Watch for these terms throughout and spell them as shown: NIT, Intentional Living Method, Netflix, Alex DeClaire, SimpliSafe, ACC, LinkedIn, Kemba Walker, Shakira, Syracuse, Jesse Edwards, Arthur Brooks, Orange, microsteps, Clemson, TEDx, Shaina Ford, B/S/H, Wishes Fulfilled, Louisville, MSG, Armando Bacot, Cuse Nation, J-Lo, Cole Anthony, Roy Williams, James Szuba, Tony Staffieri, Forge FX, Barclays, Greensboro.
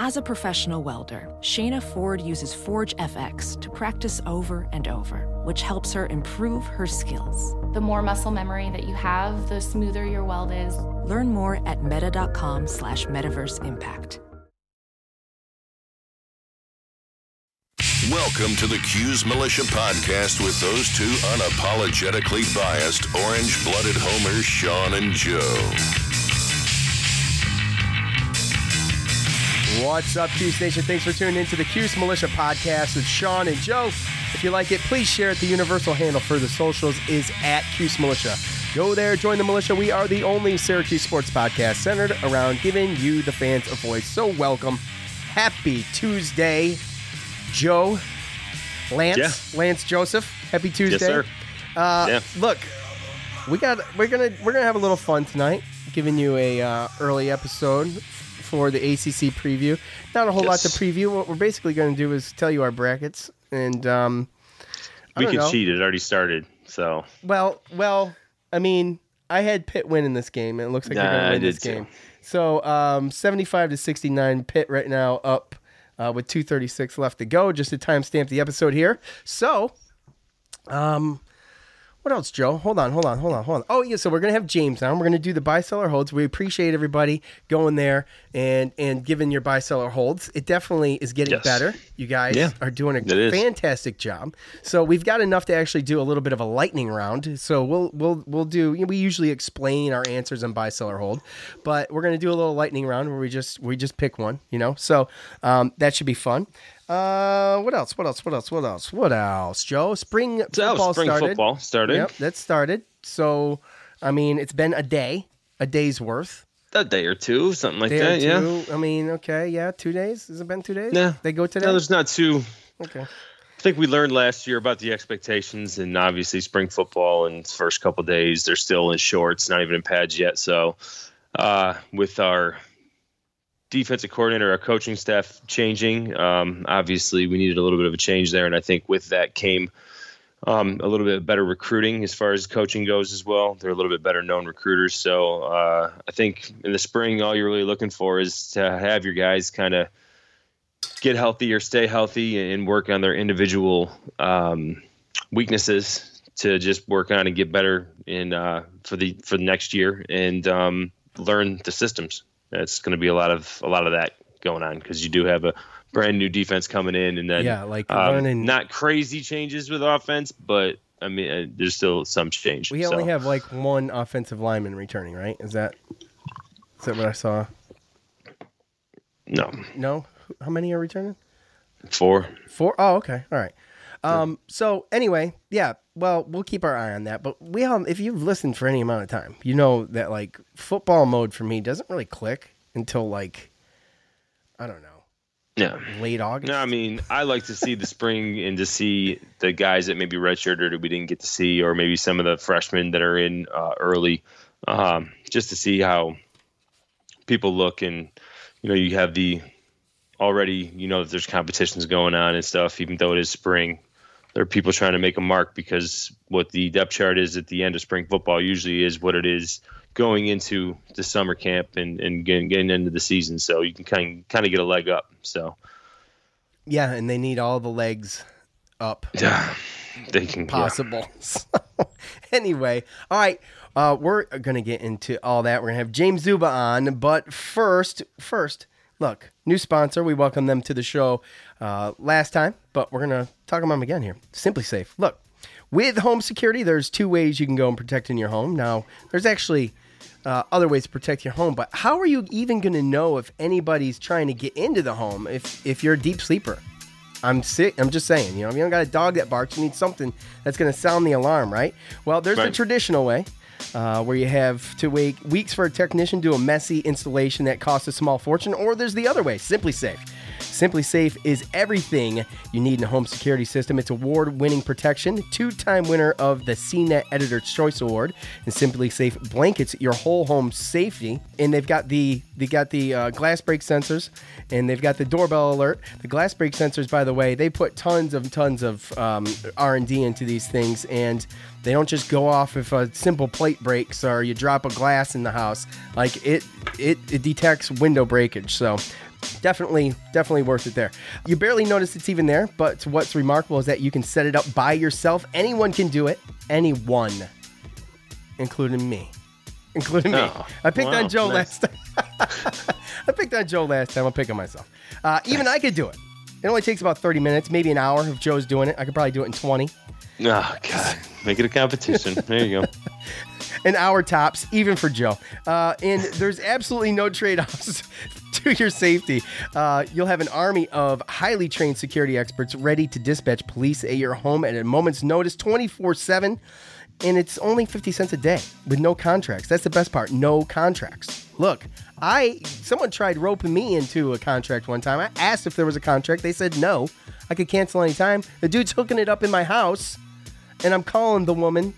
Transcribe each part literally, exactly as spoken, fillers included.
As a professional welder, Shaina Ford uses Forge F X to practice over and over, which helps her improve her skills. The more muscle memory that you have, the smoother your weld is. Learn more at meta.com slash metaverse impact. Welcome to the Cuse Militia podcast with those two unapologetically biased, orange-blooded homers, Sean and Joe. What's up, Cuse Nation? Thanks for tuning in to the Cuse Militia podcast with Sean and Joe. If you like it, please share it. The universal handle for the socials is at Cuse Militia. Go there, join the militia. We are the only Syracuse sports podcast centered around giving you, the fans, a voice. So welcome. Happy Tuesday, Joe. Lance. Yeah. Lance Joseph. Happy Tuesday. Yes, sir. Uh, yeah. Look, we got we're gonna we're gonna have a little fun tonight. Giving you a uh, early episode for the A C C preview. Not a whole yes. lot to preview. What we're basically going to do is tell you our brackets, and um, I we don't can know. cheat. It already started. So well, well, I mean, I had Pitt win in this game, and it looks like nah, they're going to win this too. game. So um, seventy-five to sixty-nine, Pitt right now up uh, with two thirty-six left to go. Just to timestamp the episode here. So, um, what else, Joe? Hold on, hold on, hold on, hold on. Oh, yeah, so we're going to have James on. We're going to do the buy-seller holds. We appreciate everybody going there and, and giving your buy-seller holds. It definitely is getting yes. better. You guys yeah, are doing a fantastic job. So we've got enough to actually do a little bit of a lightning round. So we'll we'll we'll do you know, we usually explain our answers on buy-seller hold, but we're going to do a little lightning round where we just we just pick one, you know. So um, that should be fun. Uh, what else? What else? What else? What else? What else, Joe? Spring football spring started. football started. Yep, that started. So, I mean, it's been a day, a day's worth. A day or two, something like that, yeah. I mean, okay, yeah, two days. Has it been two days? Yeah. They go today? No, there's not two. Okay. I think we learned last year about the expectations, and obviously spring football in its first couple of days, they're still in shorts, not even in pads yet. So, uh, with our defensive coordinator, our coaching staff changing. Um, obviously, we needed a little bit of a change there, and I think with that came um, a little bit better recruiting as far as coaching goes as well. They're a little bit better known recruiters, so uh, I think in the spring, all you're really looking for is to have your guys kind of get healthy or stay healthy and work on their individual um, weaknesses to just work on and get better in uh, for the for the next year and um, learn the systems. It's going to be a lot of a lot of that going on because you do have a brand new defense coming in, and then yeah, like um, learning not crazy changes with offense, but I mean uh, there's still some change. We so. only have like one offensive lineman returning, right? Is that is that what I saw? No, no. How many are returning? Four. Four. Oh, okay. All right. Um. So anyway, yeah. Well, we'll keep our eye on that. But we all, if you've listened for any amount of time, you know that like football mode for me doesn't really click until like, I don't know. Yeah. Late August. No, I mean, I like to see the spring and to see the guys that maybe redshirted or we didn't get to see, or maybe some of the freshmen that are in uh, early, um, just to see how people look. And, you know, you have the already, you know, that there's competitions going on and stuff, even though it is spring. There are people trying to make a mark because what the depth chart is at the end of spring football usually is what it is going into the summer camp and, and getting, getting into the season. So you can kind of, kind of get a leg up. So, yeah, and they need all the legs up. Yeah, they can possible. Yeah. So, anyway, all right, uh, we're gonna get into all that. We're gonna have James Szuba on, but first, first. Look, new sponsor. We welcomed them to the show uh, last time, but we're going to talk about them again here. SimpliSafe. Look, with home security, there's two ways you can go and protect in your home. Now, there's actually uh, other ways to protect your home, but how are you even going to know if anybody's trying to get into the home if, if you're a deep sleeper? I'm sick. I'm just saying, you know, if you don't got a dog that barks, you need something that's going to sound the alarm, right? Well, there's right. the traditional way. Uh, where you have to wait weeks for a technician to do a messy installation that costs a small fortune, or there's the other way, SimpliSafe. SimpliSafe is everything you need in a home security system. It's award-winning protection, two-time winner of the C net Editor's Choice Award, and SimpliSafe blankets your whole home safety. And they've got the they got the uh, glass break sensors, and they've got the doorbell alert. The glass break sensors, by the way, they put tons and tons of um, R and D into these things, and they don't just go off if a simple plate breaks or you drop a glass in the house. Like it, it, it detects window breakage. So definitely, definitely worth it there. You barely notice it's even there, but what's remarkable is that you can set it up by yourself. Anyone can do it. Anyone. Including me. Including me. Oh, I picked wow, on Joe nice. last time. I picked on Joe last time. I'll pick on myself. Uh, even nice. I could do it. It only takes about thirty minutes, maybe an hour if Joe's doing it. I could probably do it in twenty. Oh, God. Make it a competition. There you go. An hour tops, even for Joe. Uh, and there's absolutely no trade-offs to your safety. Uh, you'll have an army of highly trained security experts ready to dispatch police at your home at a moment's notice, twenty-four seven. And it's only fifty cents a day with no contracts. That's the best part. No contracts. Look, I someone tried roping me into a contract one time. I asked if there was a contract. They said no. I could cancel any time. The dude's hooking it up in my house, and I'm calling the woman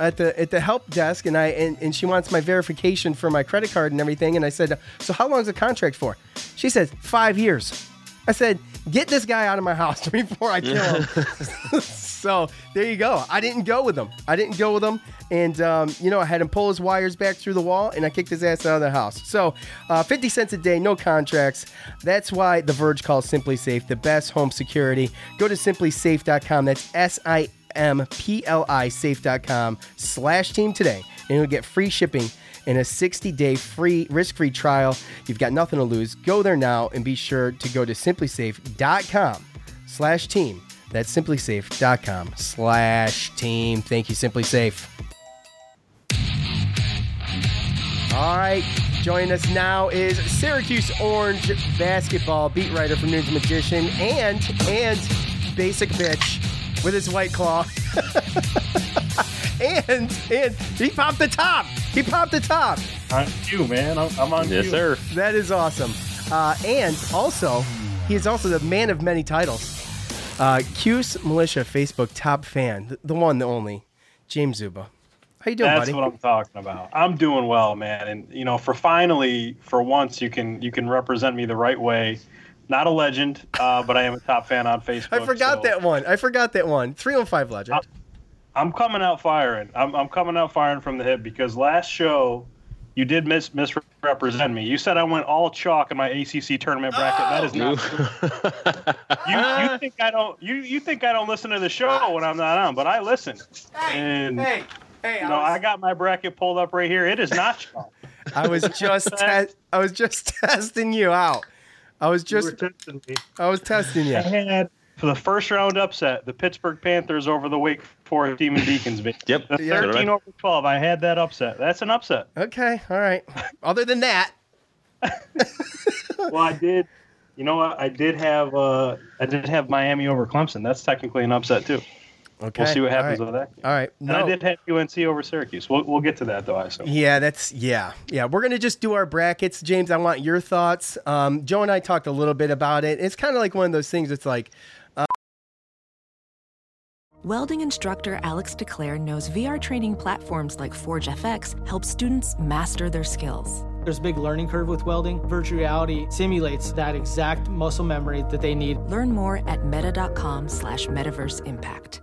at the at the help desk, and I and, and she wants my verification for my credit card and everything. And I said, so how long is the contract for? She says, five years. I said, get this guy out of my house before I kill him. So there you go. I didn't go with him. I didn't go with him. And, um, you know, I had him pull his wires back through the wall, and I kicked his ass out of the house. So uh, fifty cents a day, no contracts. That's why The Verge calls SimpliSafe the best home security. Go to Simpli Safe dot com. That's S I M P L I Safe dot com slash team today, and you'll get free shipping and a sixty-day free risk-free trial. You've got nothing to lose. Go there now, and be sure to go to SimpliSafe dot com slash team. That's SimpliSafe dot com slash team. Thank you, SimpliSafe. All right, joining us now is Syracuse Orange basketball beat writer from Nunes Magician and and basic bitch with his white claw. and and he popped the top. He popped the top. I'm you, man. I'm, I'm on yes, you. Yes, sir. That is awesome. Uh, and also, he is also the man of many titles. Uh, Cuse Militia Facebook top fan, the, the one, the only, James Szuba. How you doing, That's buddy? That's what I'm talking about. I'm doing well, man. And, you know, for finally, for once, you can you can represent me the right way. Not a legend, uh, but I am a top fan on Facebook. I forgot so. that one. I forgot that one. three oh five legend. I'm, I'm coming out firing. I'm, I'm coming out firing from the hip because last show you did mis- misrepresent me. You said I went all chalk in my A C C tournament bracket. Oh, that is not true. you, you think I don't? You, you think I don't listen to the show when I'm not on? But I listen. Hey, and, hey, hey! You know, I, was... I got my bracket pulled up right here. It is not chalk. I was just te- I was just testing you out. I was just you were testing me. I was testing you. I had for the first round upset the Pittsburgh Panthers over the Wake Forest Demon Deacons. Yep. The thirteen yeah, right. over twelve. I had that upset. That's an upset. Okay. All right. Other than that. Well, I did. You know what? I did have. Uh, I did have Miami over Clemson. That's technically an upset too. Okay. We'll see what happens right. with that. All right. No. And I did have U N C over Syracuse. We'll we'll get to that though. I assume. Yeah, that's yeah, yeah. We're gonna just do our brackets, James. I want your thoughts. Um, Joe and I talked a little bit about it. It's kind of like one of those things. It's like. Welding instructor Alex DeClaire knows V R training platforms like Forge F X help students master their skills. There's a big learning curve with welding. Virtual reality simulates that exact muscle memory that they need. Learn more at meta.com slash metaverse impact.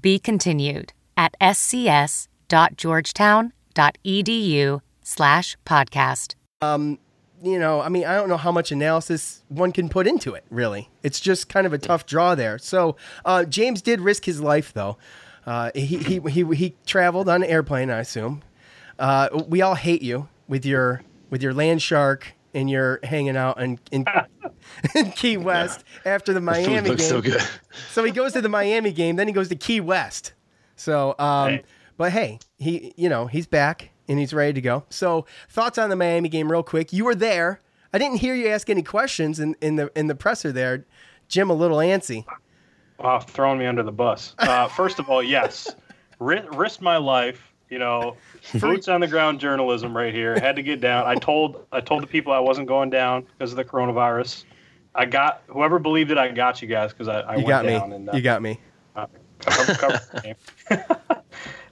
Be continued at scs.georgetown.edu slash podcast. Um. You know, I mean, I don't know how much analysis one can put into it, really. It's just kind of a tough draw there. So uh, James did risk his life, though. Uh, he, he he he traveled on an airplane, I assume. Uh, we all hate you with your with your land shark and your hanging out in, in, in Key West yeah. after the Miami the food looks game. So good. So he goes to the Miami game, then he goes to Key West. So, um, hey. but hey, he you know he's back. And he's ready to go. So, thoughts on the Miami game, real quick. You were there. I didn't hear you ask any questions in, in the in the presser there, Jim. A little antsy. Wow, throwing me under the bus. Uh, first of all, yes, R- risked my life. You know, boots on the ground journalism right here. Had to get down. I told I told the people I wasn't going down because of the coronavirus. I got whoever believed it. I got you guys because I, I went got down. Me. And, uh, you got me. Uh, cover, cover the game.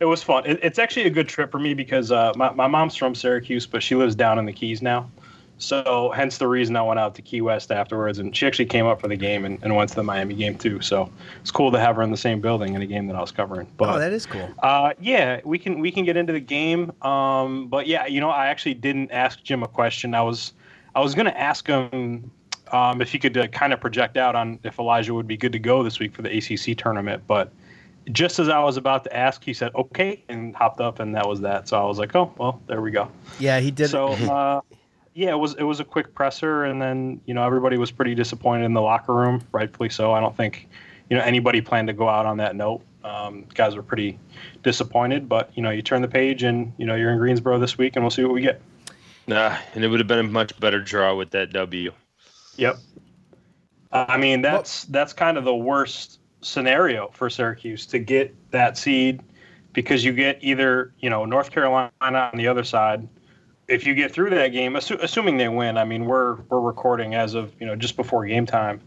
It was fun. It, it's actually a good trip for me because uh, my my mom's from Syracuse, but she lives down in the Keys now. So hence the reason I went out to Key West afterwards. And she actually came up for the game and, and went to the Miami game, too. So it's cool to have her in the same building in a game that I was covering. But, oh, that is cool. Uh, yeah, we can we can get into the game. Um, but, yeah, you know, I actually didn't ask Jim a question. I was I was going to ask him um, if he could uh, kind of project out on if Elijah would be good to go this week for the A C C tournament. But just as I was about to ask, he said, okay, and hopped up, and that was that. So I was like, oh, well, there we go. Yeah, he did. So, uh Yeah, it was it was a quick presser, and then, you know, everybody was pretty disappointed in the locker room, rightfully so. I don't think, you know, anybody planned to go out on that note. Um, guys were pretty disappointed, but, you know, you turn the page and, you know, you're in Greensboro this week, and we'll see what we get. Nah, and it would have been a much better draw with that W. Yep. I mean, that's that's kind of the worst scenario for Syracuse to get that seed because you get either, you know, North Carolina on the other side. If you get through that game, assu- assuming they win, I mean, we're we're recording as of, you know, just before game time.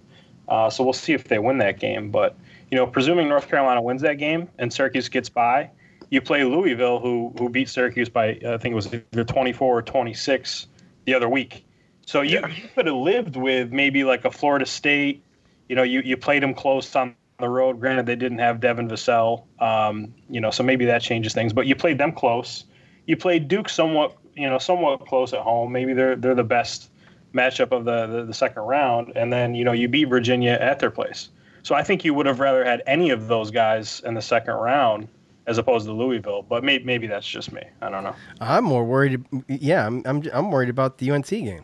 Uh, so we'll see if they win that game. But, you know, presuming North Carolina wins that game and Syracuse gets by, you play Louisville, who who beat Syracuse by, uh, I think it was either twenty-four or twenty-six the other week. So you, yeah. you could have lived with maybe like a Florida State. You know, you, you played them close on the road. Granted, they didn't have Devin Vassell, um, you know, so maybe that changes things. But you played them close. You played Duke somewhat you know, somewhat close at home. Maybe they're they're the best matchup of the, the, the second round. And then, you know, you beat Virginia at their place. So I think you would have rather had any of those guys in the second round as opposed to Louisville. But maybe, maybe that's just me. I don't know. I'm more worried. Yeah, I'm I'm, I'm worried about the U N C game.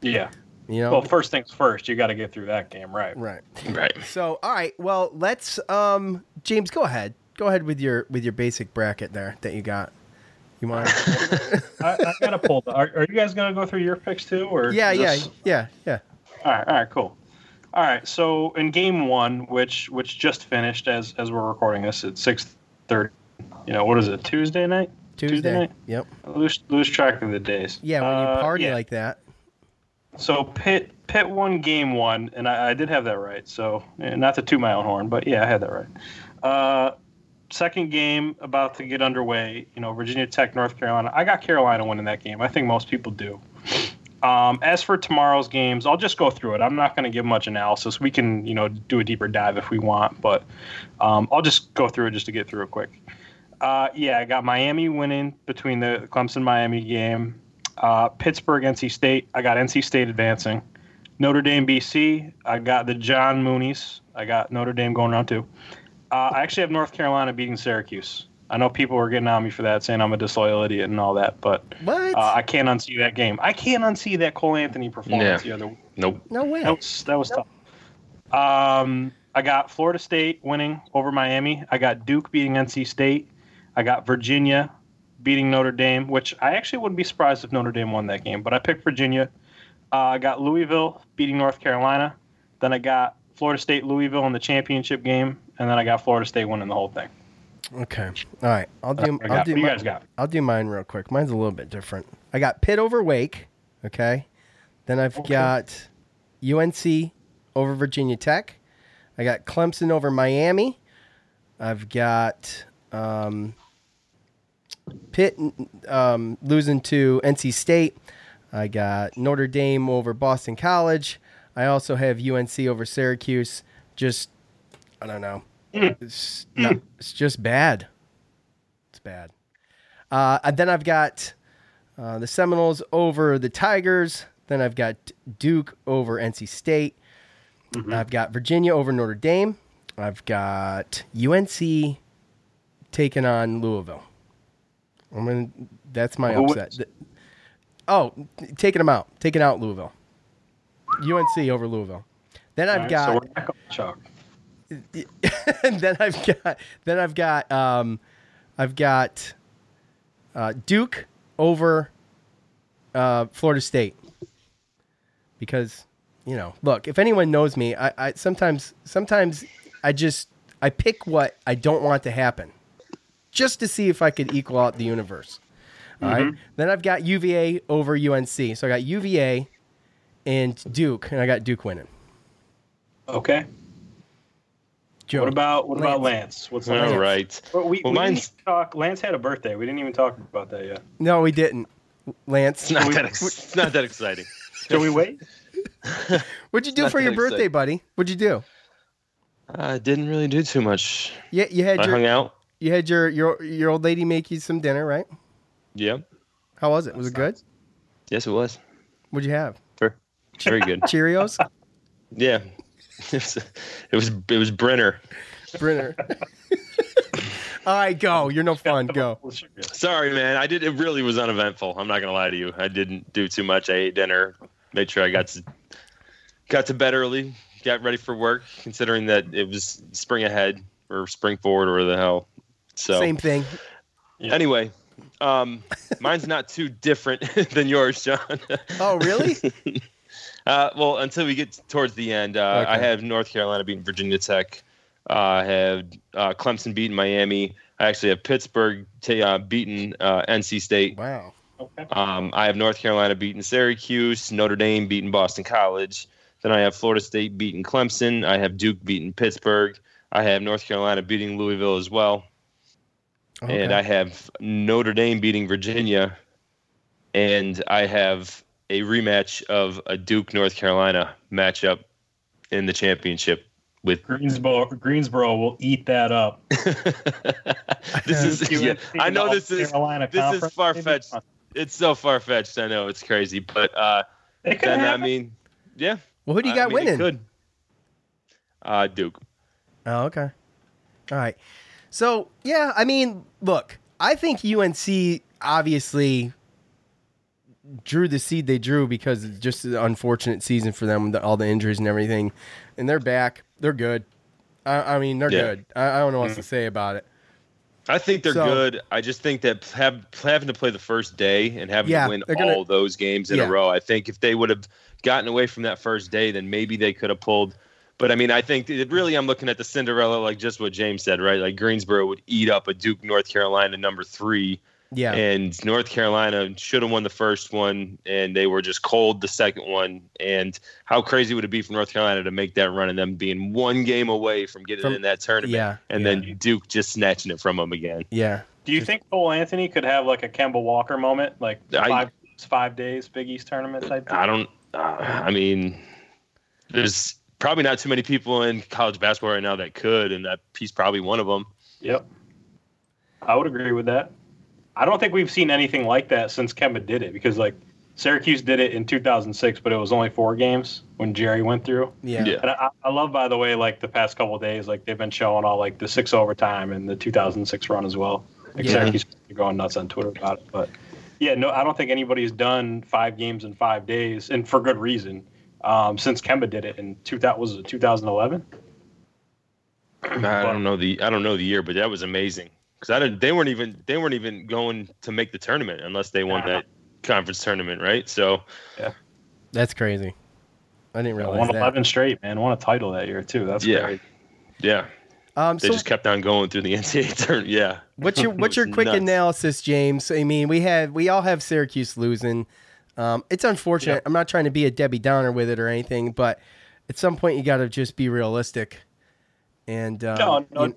Yeah. You know? Well, first things first, you got to get through that game, right? Right. Right. So, all right. Well, let's um, James, go ahead. Go ahead with your with your basic bracket there that you got. You mind? I, I gotta pull. The, are, are you guys gonna go through your picks too, or? Yeah, just... yeah, yeah, yeah. All right, all right, cool. All right, so in game one, which which just finished as as we're recording this at six thirty. You know, what is it? Tuesday night. Tuesday, Tuesday night. Yep. I lose lose track of the days. Yeah, when you uh, party yeah. like that. So Pitt Pitt won game one, and I, I did have that right. So not to toot my own horn, but yeah, I had that right. Uh. Second game about to get underway, you know, Virginia Tech, North Carolina. I got Carolina winning that game. I think most people do. Um, as for tomorrow's games, I'll just go through it. I'm not going to give much analysis. We can, you know, do a deeper dive if we want, but um, I'll just go through it just to get through it quick. Uh, yeah, I got Miami winning between the Clemson-Miami game. Uh, Pittsburgh, N C State. I got N C State advancing. Notre Dame, B C. I got the John Moonies. I got Notre Dame going round two. Uh, I actually have North Carolina beating Syracuse. I know people were getting on me for that, saying I'm a disloyal idiot and all that, but what? Uh, I can't unsee that game. I can't unsee that Cole Anthony performance yeah. the other week. Nope. No way. That was, that was nope. tough. Um, I got Florida State winning over Miami. I got Duke beating N C State. I got Virginia beating Notre Dame, which I actually wouldn't be surprised if Notre Dame won that game, but I picked Virginia. Uh, I got Louisville beating North Carolina. Then I got Florida State, Louisville in the championship game. And then I got Florida State winning the whole thing. Okay. All right. I'll do, I'll got, do my, you guys got? I'll do mine real quick. Mine's a little bit different. I got Pitt over Wake. Okay. Then I've okay. got U N C over Virginia Tech. I got Clemson over Miami. I've got um, Pitt um, losing to N C State. I got Notre Dame over Boston College. I also have U N C over Syracuse. Just, I don't know. It's, not, it's just bad. It's bad. Uh, and then I've got uh, the Seminoles over the Tigers. Then I've got Duke over N C State. Mm-hmm. I've got Virginia over Notre Dame. I've got U N C taking on Louisville. I'm gonna, that's my oh, upset. What? Oh, taking them out. Taking out Louisville. U N C over Louisville. Then I've right, got... So we're back on chalk. And then I've got, then I've got, um, I've got uh, Duke over uh, Florida State because, you know, look, if anyone knows me, I, I sometimes, sometimes I just I pick what I don't want to happen. just to see if I could equal out the universe. All mm-hmm. right. Then I've got U V A over U N C. So I got U V A and Duke, and I got Duke winning. Okay. Joe, what about what Lance. about Lance? What's Lance? All right. Well, we, well, we mine's... didn't talk. Lance had a birthday. We didn't even talk about that yet. No, we didn't. Lance, it's not, we, that, ex- it's not that exciting. Shall we wait? What'd you do for your birthday, exciting. buddy? What'd you do? I uh, didn't really do too much. Yeah, you had I your, hung out. You had your, your your old lady make you some dinner, right? Yeah. How was it? Was it good? Yes, it was. What'd you have? Sure. Very good. Cheerios? Yeah. It was, it was it was Brenner. Brenner. All right, go. You're no fun. Go. Sorry, man. I did. It really was uneventful. I'm not gonna lie to you. I didn't do too much. I ate dinner. Made sure I got to got to bed early. Got ready for work, considering that it was spring ahead or spring forward or the hell. So same thing. Yeah. Anyway, um, mine's not too different than yours, John. Oh, really? Uh, well, until we get towards the end, uh, okay. I have North Carolina beating Virginia Tech. Uh, I have uh, Clemson beating Miami. I actually have Pittsburgh t- uh, beating uh, N C State. Wow. Okay. Um, I have North Carolina beating Syracuse. Notre Dame beating Boston College. Then I have Florida State beating Clemson. I have Duke beating Pittsburgh. I have North Carolina beating Louisville as well. Okay. And I have Notre Dame beating Virginia. And I have a rematch of a Duke-North Carolina matchup in the championship. With Greensboro, Greensboro will eat that up. This is, yeah, I know this is Carolina this is far-fetched. It's so far-fetched. I know it's crazy, but uh, it then happen. I mean, yeah. Well, who do you got I mean, winning? Could. Uh, Duke. Oh, okay. All right. So, yeah, I mean, look, I think U N C obviously drew the seed they drew because it's just an unfortunate season for them, the, all the injuries and everything. And they're back. They're good. I, I mean, they're yeah. good. I, I don't know what else to say about it. I think they're so, good. I just think that have, having to play the first day and having yeah, to win gonna, all those games in yeah. a row, I think if they would have gotten away from that first day, then maybe they could have pulled. But, I mean, I think it really I'm looking at the Cinderella, like just what James said, right? Like Greensboro would eat up a Duke, North Carolina, number three. Yeah. And North Carolina should have won the first one, and they were just cold the second one. And how crazy would it be for North Carolina to make that run and them being one game away from getting from, in that tournament, yeah, and yeah. then Duke just snatching it from them again? Yeah. Do you think Cole Anthony could have like a Kemba Walker moment, like five, I, five days Big East tournament type thing? I don't. Uh, I mean, there's probably not too many people in college basketball right now that could, and that he's probably one of them. Yep. I would agree with that. I don't think we've seen anything like that since Kemba did it, because like Syracuse did it in two thousand six, but it was only four games when Jerry went through. Yeah. yeah. And I, I love, by the way, like the past couple of days, like they've been showing all like the six overtime and the two thousand six run as well. Like yeah. Syracuse are going nuts on Twitter about it. But yeah, no, I don't think anybody's done five games in five days, and for good reason, um, since Kemba did it in two thousand eleven. I don't know the I don't know the year, but that was amazing. Because I didn't, they weren't even they weren't even going to make the tournament unless they won that conference tournament, right? So, yeah, that's crazy. I didn't realize yeah, won that. Won eleven straight, man. Won a title that year too. That's yeah, crazy. yeah. Um, they so, just kept on going through the N C A A tournament. Yeah. What's your what's your quick nuts. analysis, James? I mean, we have we all have Syracuse losing. Um, it's unfortunate. Yeah. I'm not trying to be a Debbie Downer with it or anything, but at some point you got to just be realistic. And um, no, no. You know,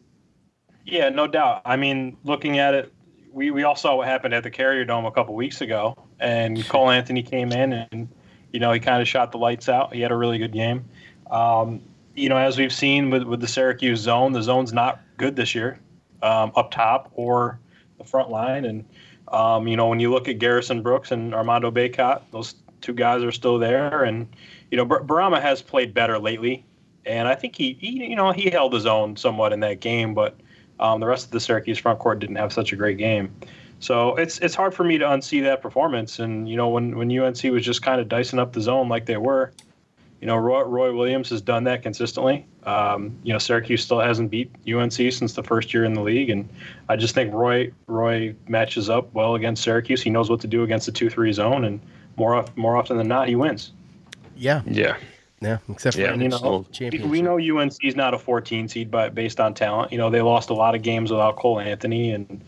yeah, no doubt. I mean, looking at it, we, we all saw what happened at the Carrier Dome a couple weeks ago, and Cole Anthony came in and, you know, he kind of shot the lights out. He had a really good game. Um, you know, as we've seen with, with the Syracuse zone, the zone's not good this year, um, up top or the front line. And, um, you know, when you look at Garrison Brooks and Armando Bacot, those two guys are still there. And, you know, Barama has played better lately. And I think he, he, you know, he held his own somewhat in that game, but Um, the rest of the Syracuse front court didn't have such a great game. So it's it's hard for me to unsee that performance. And, you know, when, when U N C was just kind of dicing up the zone like they were, you know, Roy, Roy Williams has done that consistently. Um, you know, Syracuse still hasn't beat U N C since the first year in the league. And I just think Roy Roy matches up well against Syracuse. He knows what to do against the two three zone. And more, more often than not, he wins. Yeah. Yeah. Yeah, except for yeah, you know, we know U N C is not a fourteen seed, but based on talent, you know, they lost a lot of games without Cole Anthony, and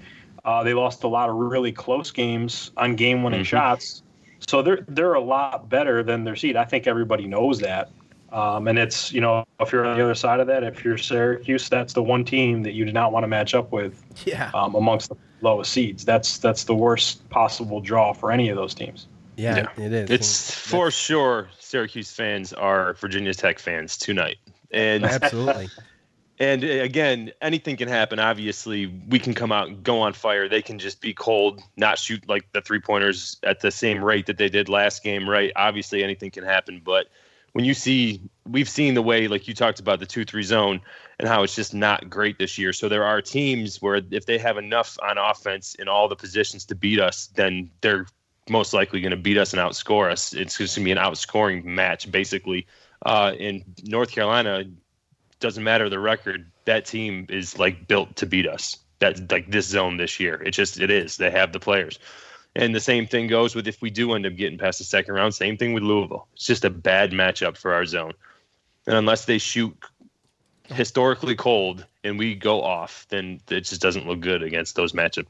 uh, they lost a lot of really close games on game-winning mm-hmm. shots. So they're they're a lot better than their seed. I think everybody knows that. Um, and it's, you know, if you're on the other side of that, if you're Syracuse, that's the one team that you do not want to match up with. Yeah. Um, amongst the lowest seeds, that's that's the worst possible draw for any of those teams. Yeah, yeah, it is. It's for That's... sure Syracuse fans are Virginia Tech fans tonight. And absolutely. And again, anything can happen. Obviously, we can come out and go on fire. They can just be cold, not shoot like the three-pointers at the same rate that they did last game, right? Obviously, anything can happen. But when you see – we've seen the way, like you talked about, the two three zone and how it's just not great this year. So there are teams where if they have enough on offense in all the positions to beat us, then they're – most likely going to beat us and outscore us. It's just going to be an outscoring match, basically. Uh, in North Carolina, doesn't matter the record, that team is, like, built to beat us. That's, like, this zone this year. It just it is. They have the players. And the same thing goes with if we do end up getting past the second round, same thing with Louisville. It's just a bad matchup for our zone. And unless they shoot historically cold and we go off, then it just doesn't look good against those matchups.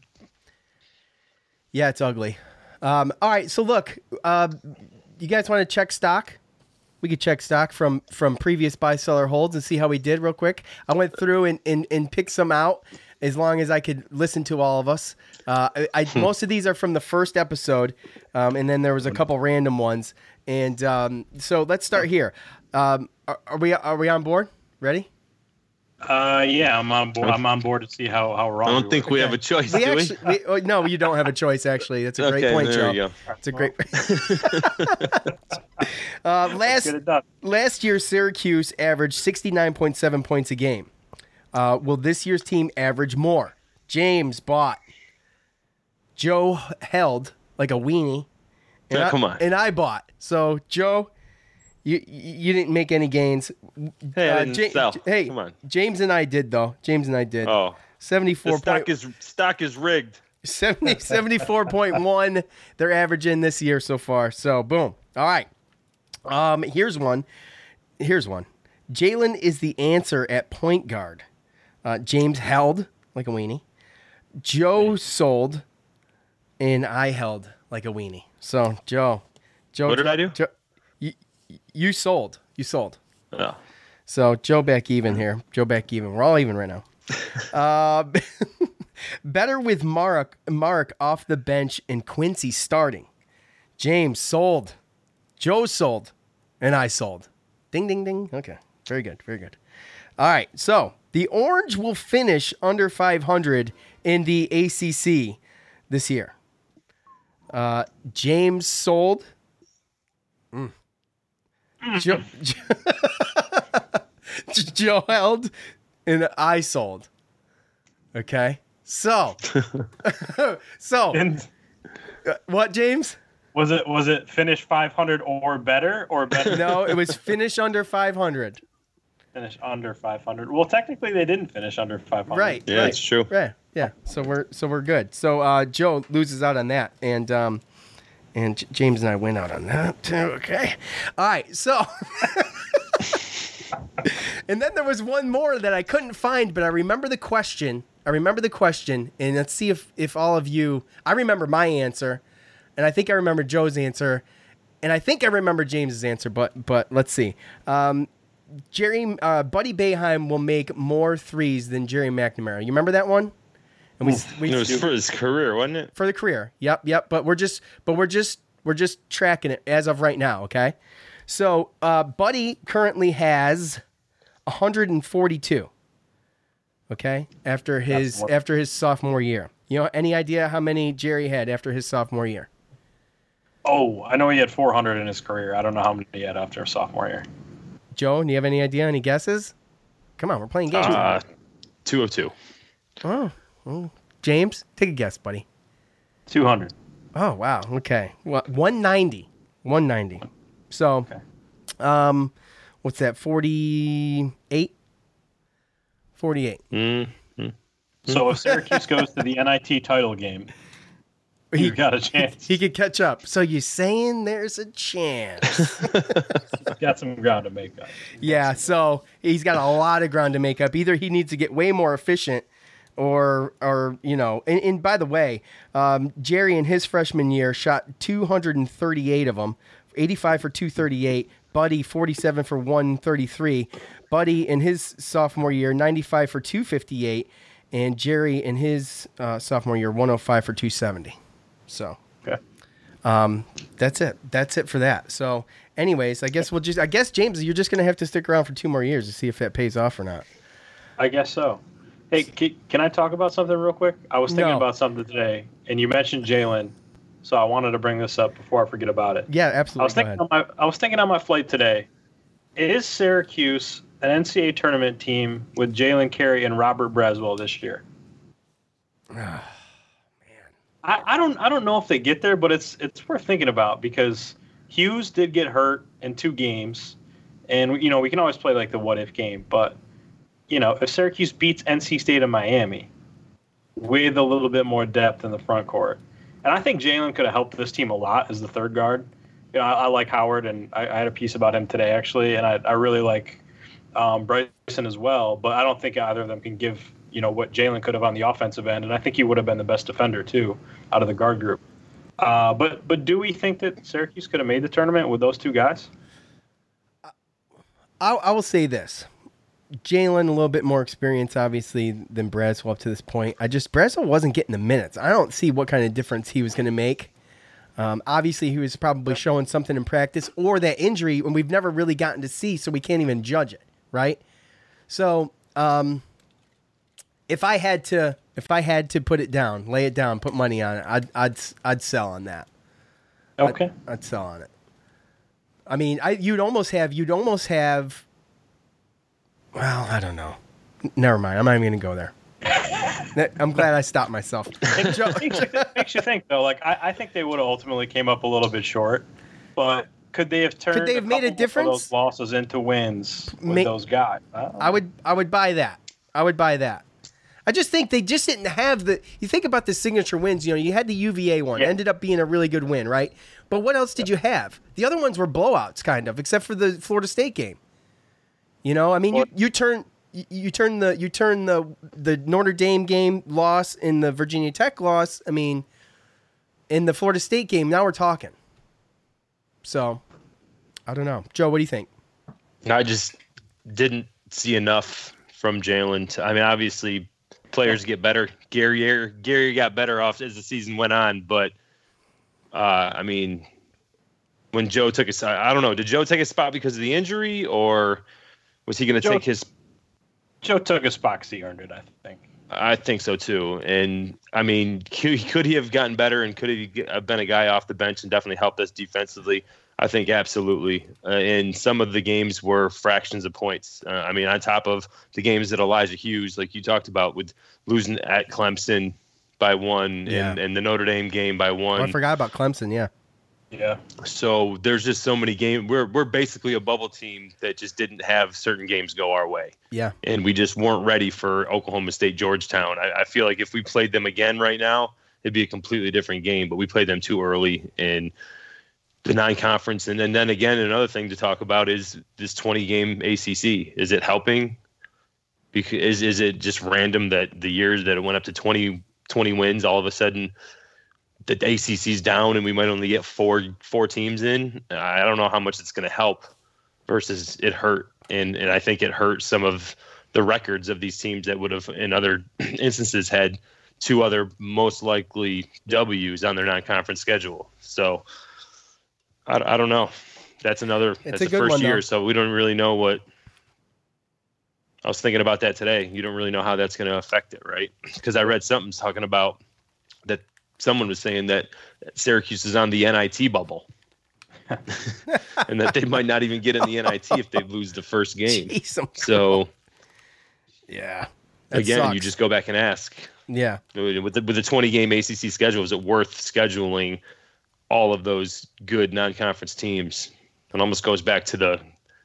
Yeah, it's ugly. Um, all right, so look, uh, you guys want to check stock? We could check stock from, from previous buy, seller, holds and see how we did real quick. I went through and, and, and picked some out as long as I could listen to all of us. Uh, I, I most of these are from the first episode, um, and then there was a couple random ones. And um, so let's start here. Um, are, are we are we on board? Ready? Uh yeah, I'm on board. I'm on board to see how how wrong. I don't think we, we have a choice. We do actually, we? we? No, you don't have a choice. Actually, that's a great okay, point, there Joe. It's a great. uh, last last year, Syracuse averaged sixty-nine point seven points a game. Uh, will this year's team average more? James bought. Joe held like a weenie. And oh, I, come on. And I bought. So Joe. You you didn't make any gains. Hey, uh, I didn't J- sell. J- hey, come on. James and I did though. James and I did. Oh, seventy-four. Stock is stock is rigged. seventy seventy-four point one. They're averaging this year so far. So boom. All right. Um, here's one. Here's one. Jalen is the answer at point guard. Uh, James held like a weenie. Joe sold, and I held like a weenie. So Joe, Joe. What did Joe, I do? Joe, You sold. You sold. Oh. So Joe back even here. Joe back even. We're all even right now. uh, better with Mark Mark off the bench and Quincy starting. James sold. Joe sold. And I sold. Ding, ding, ding. Okay. Very good. Very good. All right. So the Orange will finish under five hundred in the A C C this year. Uh, James sold. Mm. Joe, Joe held and I sold. Okay, so so and what, James? Was it was it finish five hundred or better or better? No, it was finish under five hundred. Finish under five hundred. Well, technically they didn't finish under five hundred. Right. Yeah, right, that's true. Right. Yeah. So we're so we're good. So uh, Joe loses out on that, and. Um, And James and I went out on that, too. Okay. All right. So, and then there was one more that I couldn't find, but I remember the question. I remember the question. And let's see if, if all of you, I remember my answer. And I think I remember Joe's answer. And I think I remember James's answer, but but let's see. Um, Jerry, uh, Buddy Boeheim will make more threes than Jerry McNamara. You remember that one? And we, we it was do, for his career, wasn't it? For the career, yep, yep. But we're just, but we're just, we're just tracking it as of right now. Okay, so uh, Buddy currently has one hundred forty-two. Okay, after his after his sophomore year, you know, any idea how many Jerry had after his sophomore year? Oh, I know he had four hundred in his career. I don't know how many he had after his sophomore year. Joe, do you have any idea? Any guesses? Come on, we're playing games. Uh, two oh two. Oh. Oh, James, take a guess, buddy. two hundred. Oh, wow. Okay. Well, one ninety. one ninety. So, okay. um, what's that? forty-eight? forty-eight. Mm-hmm. So if Syracuse goes to the N I T title game, he got a chance. He could catch up. So you're saying there's a chance. He's got some ground to make up. Yeah, so he's got a lot of ground to make up. Either he needs to get way more efficient or, or you know, and, and by the way, um, Jerry in his freshman year shot two hundred thirty-eight of them, eighty-five for two thirty-eight, Buddy forty-seven for one thirty-three, Buddy in his sophomore year, ninety-five for two fifty-eight, and Jerry in his uh, sophomore year, one oh five for two seventy. So, okay. um, that's it. That's it for that. So, anyways, I guess we'll just. I guess James, you're just gonna have to stick around for two more years to see if that pays off or not. I guess so. Hey, can I talk about something real quick? I was thinking no. about something today, and you mentioned Jalen, so I wanted to bring this up before I forget about it. Yeah, absolutely. I was thinking on my. I was thinking on my flight today. Is Syracuse an N C double A tournament team with Jalen Carey and Robert Braswell this year? I don't I don't know if they get there, but it's it's worth thinking about because Hughes did get hurt in two games, and you know we can always play like the what if game, but you know if Syracuse beats N C State and Miami with a little bit more depth in the front court, and I think Jalen could have helped this team a lot as the third guard. You know I, I like Howard, and I, I had a piece about him today actually, and I I really like um, Bryson as well, but I don't think either of them can give. You know what Jalen could have on the offensive end, and I think he would have been the best defender too, out of the guard group. Uh, but but do we think that Syracuse could have made the tournament with those two guys? I, I will say this: Jalen a little bit more experience, obviously, than Braswell up to this point. I just Braswell wasn't getting the minutes. I don't see what kind of difference he was going to make. Um, obviously, he was probably showing something in practice, or that injury, and we've never really gotten to see, so we can't even judge it, right? So. Um, If I had to, if I had to put it down, lay it down, put money on it, I'd, I'd, I'd sell on that. Okay, I'd, I'd sell on it. I mean, I you'd almost have, you'd almost have. Well, I don't know. Never mind. I'm not even gonna go there. I'm glad I stopped myself. It, it, makes you, it makes you think though. Like I, I think they would have ultimately came up a little bit short, but. Could they have turned? Could they have a made a difference? Those losses into wins with Ma- those guys. I, I would, I would buy that. I would buy that. I just think they just didn't have the – you think about the signature wins. You know, you had the U V A one. Yeah. It ended up being a really good win, right? But what else did you have? The other ones were blowouts kind of, except for the Florida State game. You know, I mean, you, you turn you turn the you turn the the Notre Dame game loss and the Virginia Tech loss. I mean, in the Florida State game, now we're talking. So, I don't know. Joe, what do you think? I just didn't see enough from Jalen. To, I mean, obviously – players get better. Gary Gary got better off as the season went on, but uh, I mean, when Joe took his, I don't know, did Joe take a spot because of the injury, or was he going to take his? Joe took a spot because he earned it, I think. I think so too. And I mean, could he have gotten better, and could he have been a guy off the bench and definitely helped us defensively? I think absolutely. Uh, and some of the games were fractions of points. Uh, I mean, on top of the games that Elijah Hughes, like you talked about, with losing at Clemson by one yeah. and, and the Notre Dame game by one. Oh, I forgot about Clemson, yeah. Yeah. So there's just so many games. We're we're basically a bubble team that just didn't have certain games go our way. Yeah. And we just weren't ready for Oklahoma State, Georgetown. I, I feel like if we played them again right now, it'd be a completely different game, but we played them too early and – the non-conference, and then, and then again, another thing to talk about is this twenty-game A C C. Is it helping? Because is is it just random that the years that it went up to twenty, twenty wins, all of a sudden the A C C's down and we might only get four four teams in? I don't know how much it's going to help versus it hurt, and and I think it hurt some of the records of these teams that would have, in other instances, had two other most likely W's on their non-conference schedule. So. I, I don't know. That's another. It's that's a the good first one, year, so we don't really know what. I was thinking about that today. You don't really know how that's going to affect it, right? Because I read something talking about that. Someone was saying that Syracuse is on the N I T bubble, and that they might not even get in the N I T if they lose the first game. Jeez, so, yeah. Again, sucks. You just go back and ask. Yeah. With the, with the twenty-game A C C schedule, is it worth scheduling? All of those good non-conference teams. It almost goes back to the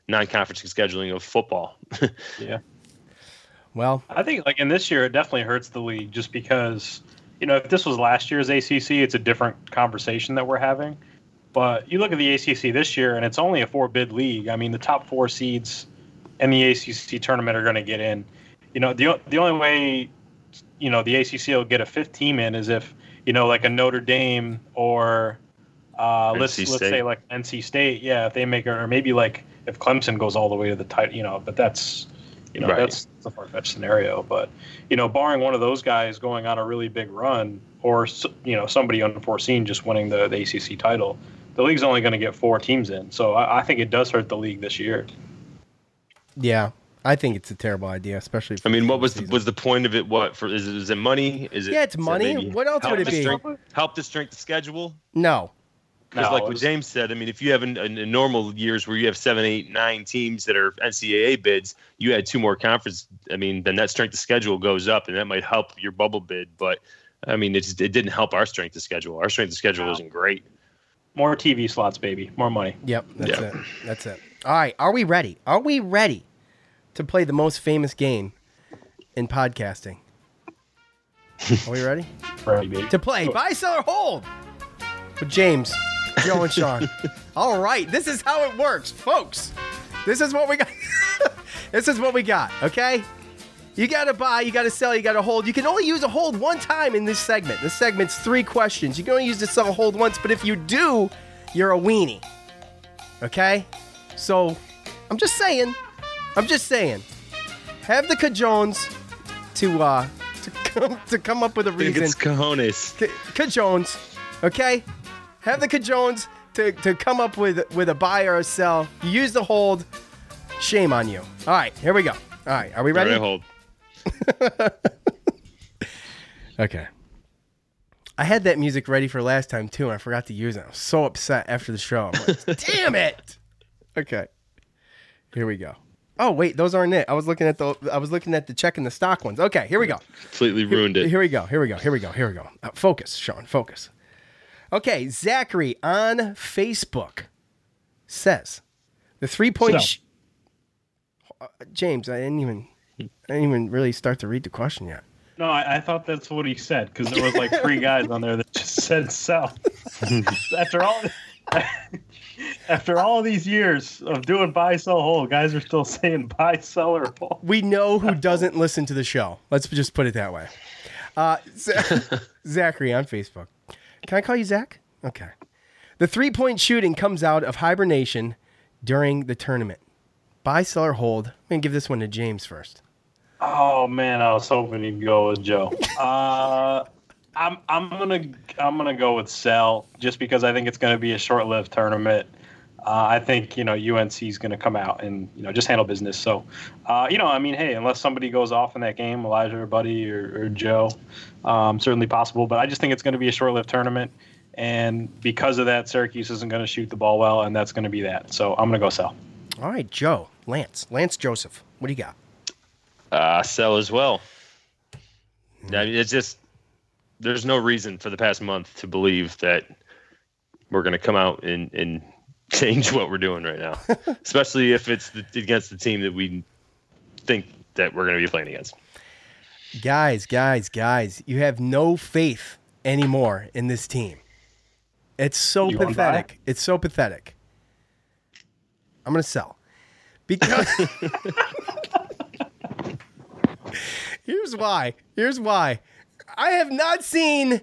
non-conference scheduling of football. Yeah. Well, I think like in this year, it definitely hurts the league just because you know, if this was last year's A C C, it's a different conversation that we're having. But you look at the A C C this year, and it's only a four-bid league. I mean, the top four seeds in the A C C tournament are going to get in. You know, the the only way, you know, the A C C will get a fifth team in is if, you know, like a Notre Dame or uh, let's let's say like N C State, yeah, if they make it, or maybe like if Clemson goes all the way to the title, you know. But that's, you know, right. that's a far-fetched scenario. But, you know, barring one of those guys going on a really big run, or, you know, somebody unforeseen just winning the, the A C C title, the league's only going to get four teams in. So I, I think it does hurt the league this year. Yeah, I think it's a terrible idea, especially. For I mean, what was the, was the point of it? What for? Is it, is it money? Is it? Yeah, it's money. What else would it be? Strength, help to strengthen the schedule? No. Because no, like what James said, I mean, if you have in, in normal years where you have seven, eight, nine teams that are N C double A bids, you add two more conference. I mean, then that strength of schedule goes up, and that might help your bubble bid. But I mean, it just, it didn't help our strength of schedule. Our strength of schedule no. isn't great. More T V slots, baby. More money. Yep, that's yeah. it. That's it. All right, are we ready? Are we ready to play the most famous game in podcasting? Are we ready? Ready, baby. To play buy, sell, or hold with James, Joe, and Sean. All right, this is how it works, folks. This is what we got. This is what we got, okay? You got to buy, you got to sell, you got to hold. You can only use a hold one time in this segment. This segment's three questions. You can only use the sell hold once, but if you do, you're a weenie, okay? So I'm just saying, I'm just saying, have the cajones to, uh, to, come, to come up with a reason. I think it's cajones. Cajones, okay? Have the cajones to, to come up with, with a buy or a sell. You use the hold, shame on you. All right, here we go. All right, are we ready? All right, hold. Okay. I had that music ready for last time too, and I forgot to use it. I was so upset after the show. I'm like, damn it. Okay. Here we go. Oh wait, those aren't it. I was looking at the I was looking at the check and the stock ones. Okay, here we go. Completely ruined here, it. Here we go. Here we go. Here we go. Here we go. Uh, focus, Sean, focus. Okay, Zachary on Facebook says the three-point so. sh- uh, James, I didn't even I didn't even really start to read the question yet. No, I, I thought that's what he said because there was like three guys on there that just said sell. After all, after all these years of doing buy, sell, hold, guys are still saying buy, sell, or hold. We know who doesn't listen to the show. Let's just put it that way. Uh, Zachary on Facebook. Can I call you Zach? Okay. The three-point shooting comes out of hibernation during the tournament. Buy, sell, or hold. I'm going to give this one to James first. Oh man, I was hoping he'd go with Joe. Uh, I'm I'm gonna I'm gonna go with sell just because I think it's gonna be a short-lived tournament. Uh, I think you know U N C's gonna come out and you know just handle business. So, uh, you know I mean hey, unless somebody goes off in that game, Elijah or Buddy or, or Joe, um, certainly possible. But I just think it's gonna be a short-lived tournament, and because of that, Syracuse isn't gonna shoot the ball well, and that's gonna be that. So I'm gonna go sell. All right, Joe, Lance, Lance Joseph, what do you got? Uh, sell as well. I mean, it's just there's no reason for the past month to believe that we're going to come out and, and change what we're doing right now, especially if it's the, against the team that we think that we're going to be playing against. Guys, guys, guys, you have no faith anymore in this team. It's so you pathetic. It's so pathetic. I'm going to sell because. Here's why. Here's why. I have not seen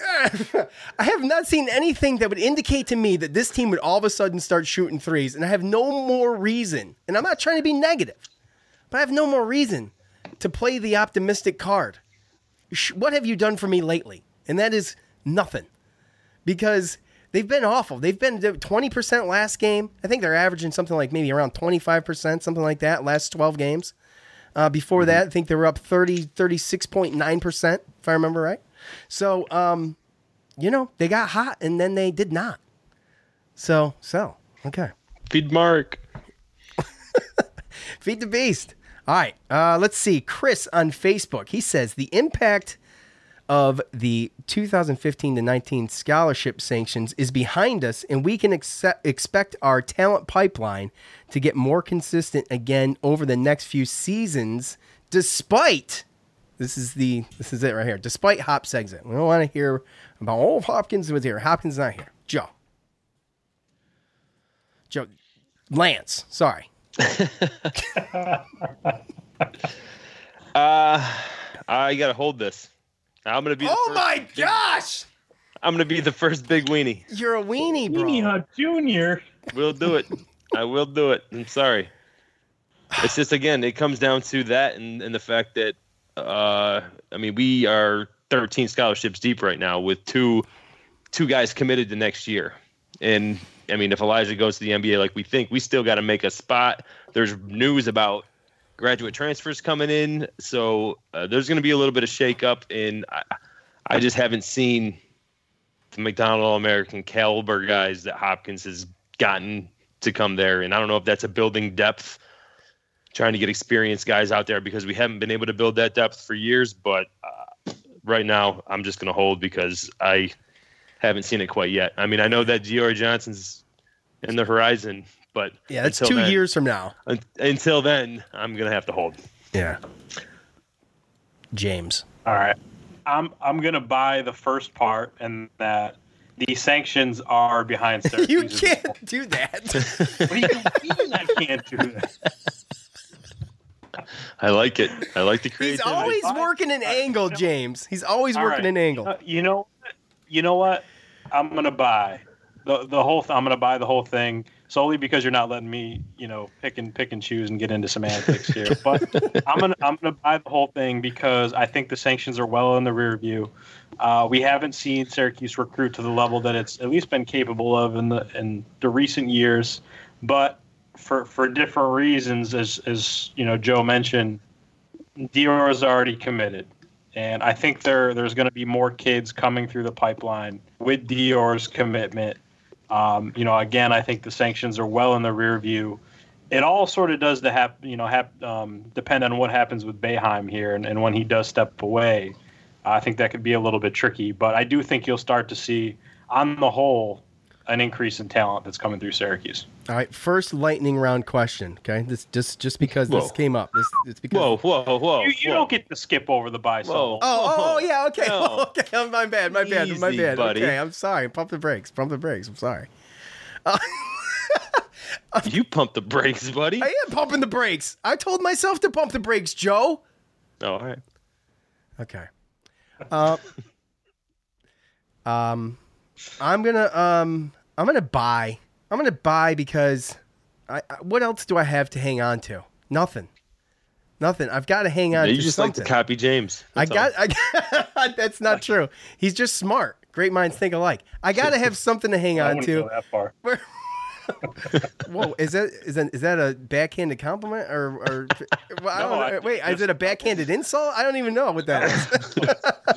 I have not seen anything that would indicate to me that this team would all of a sudden start shooting threes, and I have no more reason. And I'm not trying to be negative, but I have no more reason to play the optimistic card. What have you done for me lately? And that is nothing. Because they've been awful. They've been twenty percent last game. I think they're averaging something like maybe around twenty-five percent, something like that, last twelve games. Uh, before mm-hmm. that, I think they were up thirty, thirty-six point nine percent, if I remember right. So, um, you know, they got hot, and then they did not. So, so, okay. Feed Mark. Feed the beast. All right, uh, let's see. Chris on Facebook, he says, the impact of the two thousand fifteen to nineteen scholarship sanctions is behind us, and we can ex- expect our talent pipeline to get more consistent again over the next few seasons, despite This is the this is it right here. Despite Hop's exit, we don't want to hear about all Hopkins was here. Hopkins not here. Joe, Joe, Lance. Sorry. uh, I gotta hold this. I'm gonna be. Oh my big, gosh! I'm gonna be the first big weenie. You're a weenie, bro. Weenie Hut Junior We'll do it. I will do it. I'm sorry. It's just again, it comes down to that and, and the fact that. Uh, I mean, we are thirteen scholarships deep right now with two two guys committed to next year. And, I mean, if Elijah goes to the N B A like we think, we still got to make a spot. There's news about graduate transfers coming in. So uh, there's going to be a little bit of shakeup. And I, I just haven't seen the McDonald All-American caliber guys that Hopkins has gotten to come there. And I don't know if that's a building depth trying to get experienced guys out there because we haven't been able to build that depth for years. But uh, right now, I'm just going to hold because I haven't seen it quite yet. I mean, I know that Dior Johnson's in the horizon, but yeah, that's two then, years from now. Un- until then, I'm going to have to hold. Yeah. James. All right. I'm I'm going to buy the first part and that the sanctions are behind Syracuse. You can't do that. What do you mean I can't do that? I like it. I like the creativity. He's always working an angle, James. He's always All working right. an angle. Uh, you know, you know what? I'm gonna buy the the whole. Th- I'm gonna buy the whole thing solely because you're not letting me, you know, pick and pick and choose and get into semantics here. But I'm gonna I'm gonna buy the whole thing because I think the sanctions are well in the rear view. Uh, we haven't seen Syracuse recruit to the level that it's at least been capable of in the in the recent years, but. For for different reasons, as as you know, Joe mentioned, Dior is already committed, and I think there there's going to be more kids coming through the pipeline with Dior's commitment. Um, you know, again, I think the sanctions are well in the rear view. It all sort of does the hap, you know, hap, um, depend on what happens with Boeheim here, and, and when he does step away, I think that could be a little bit tricky. But I do think you'll start to see, on the whole, an increase in talent that's coming through Syracuse. All right, first lightning round question. Okay, this just just because whoa. this came up. This it's because whoa, whoa, whoa. You, you whoa. don't get to skip over the buy symbol. Oh, oh, oh, yeah. Okay, no. okay. Oh, my bad, my bad, Easy, my bad. Buddy. Okay, I'm sorry. Pump the brakes. Pump the brakes. I'm sorry. Uh, you pump the brakes, buddy. I am pumping the brakes. I told myself to pump the brakes, Joe. Oh, all right. Okay. Uh, um. I'm gonna um I'm gonna buy I'm gonna buy because I, I what else do I have to hang on to? Nothing, nothing. I've got to hang on. Yeah, you to just something. Like to copy James. That's I got. I, I that's not true. He's just smart. Great minds think alike. I gotta have something to hang I on to. Go that far. Whoa, is that is that is that a backhanded compliment or or? Well, I don't, no, I, wait, just, is it a backhanded insult? I don't even know what that is. It's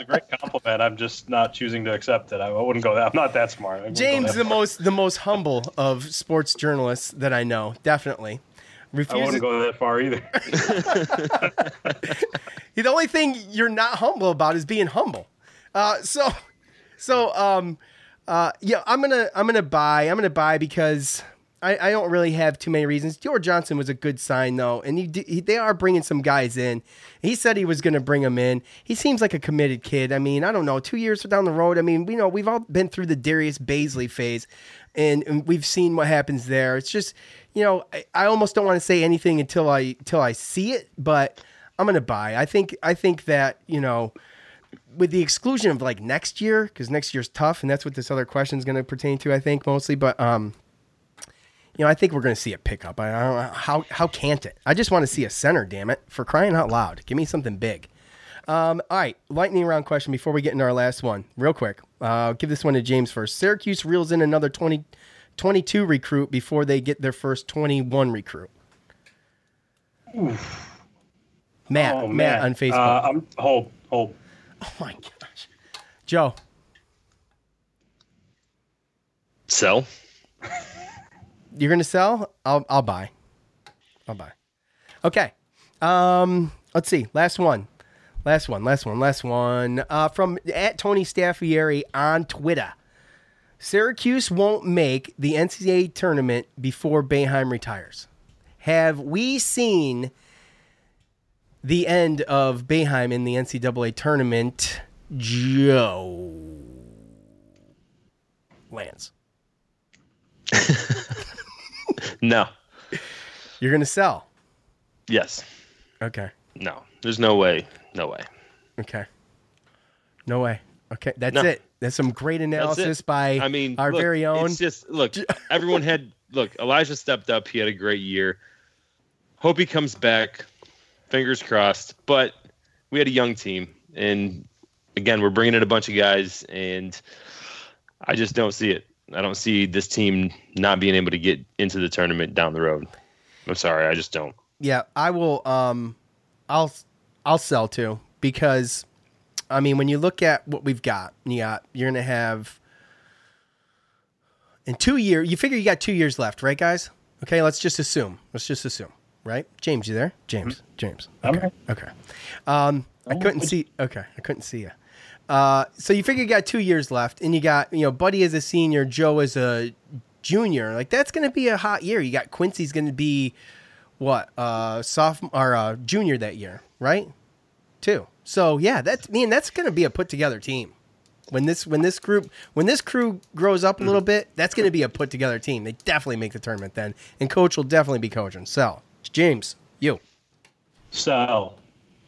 a great compliment. I'm just not choosing to accept it. I wouldn't go that. I'm not that smart. James, the far. most the most humble of sports journalists that I know, definitely. Refuses. I wouldn't go that far either. The only thing you're not humble about is being humble. Uh, so, so um. Uh, yeah, I'm gonna I'm gonna buy I'm gonna buy because I, I don't really have too many reasons. Dior Johnson was a good sign though, and he, he, they are bringing some guys in. He said he was gonna bring them in. He seems like a committed kid. I mean, I don't know, two years down the road. I mean, we know we've all been through the Darius Baisley phase, and, and we've seen what happens there. It's just you know I, I almost don't want to say anything until I until I see it, but I'm gonna buy. I think I think that you know. With the exclusion of like next year, because next year's tough, and that's what this other question is going to pertain to, I think mostly. But um, you know, I think we're going to see a pickup. I, I don't know how how can't it? I just want to see a center, damn it, for crying out loud! Give me something big. Um, all right, lightning round question before we get into our last one, real quick. Uh, I'll give this one to James first. Syracuse reels in another twenty, twenty-two recruit before they get their first twenty-one recruit. Oof. Matt, oh, Matt on Facebook. Uh, I'm hold hold. Oh my gosh, Joe. Sell. You're gonna sell? I'll I'll buy. I'll buy. Okay. Um. Let's see. Last one. Last one. Last one. Last one. Uh, from at Tony Staffieri on Twitter. Syracuse won't make the N C double A tournament before Boeheim retires. Have we seen the end of Boeheim in the N C double A tournament, Joe Lance. No. You're going to sell? Yes. Okay. No. There's no way. No way. Okay. No way. Okay. That's no. it. That's some great analysis by I mean, our look, very own. It's just, look, everyone had, look, Elijah stepped up. He had a great year. Hope he comes back. Fingers crossed. But we had a young team. And again, we're bringing in a bunch of guys. And I just don't see it. I don't see this team not being able to get into the tournament down the road. I'm sorry. I just don't. Yeah, I will. Um, I'll, I'll sell too, because I mean, when you look at what we've got, yeah, you're going to have in two years, you figure you got two years left, right guys? Okay. Let's just assume, let's just assume, right? James, you there? James, James. Okay. Okay. okay. Um, I couldn't see. Okay. I couldn't see you. Uh, so you figure you got two years left, and you got, you know, Buddy is a senior, Joe is a junior. Like, that's going to be a hot year. You got Quincy's going to be what, uh, sophomore or uh, junior that year, right? Too. So yeah, that's I mean that's going to be a put together team. When this when this group when this crew grows up a little bit, that's going to be a put together team. They definitely make the tournament then, and coach will definitely be coaching. So James, you. So,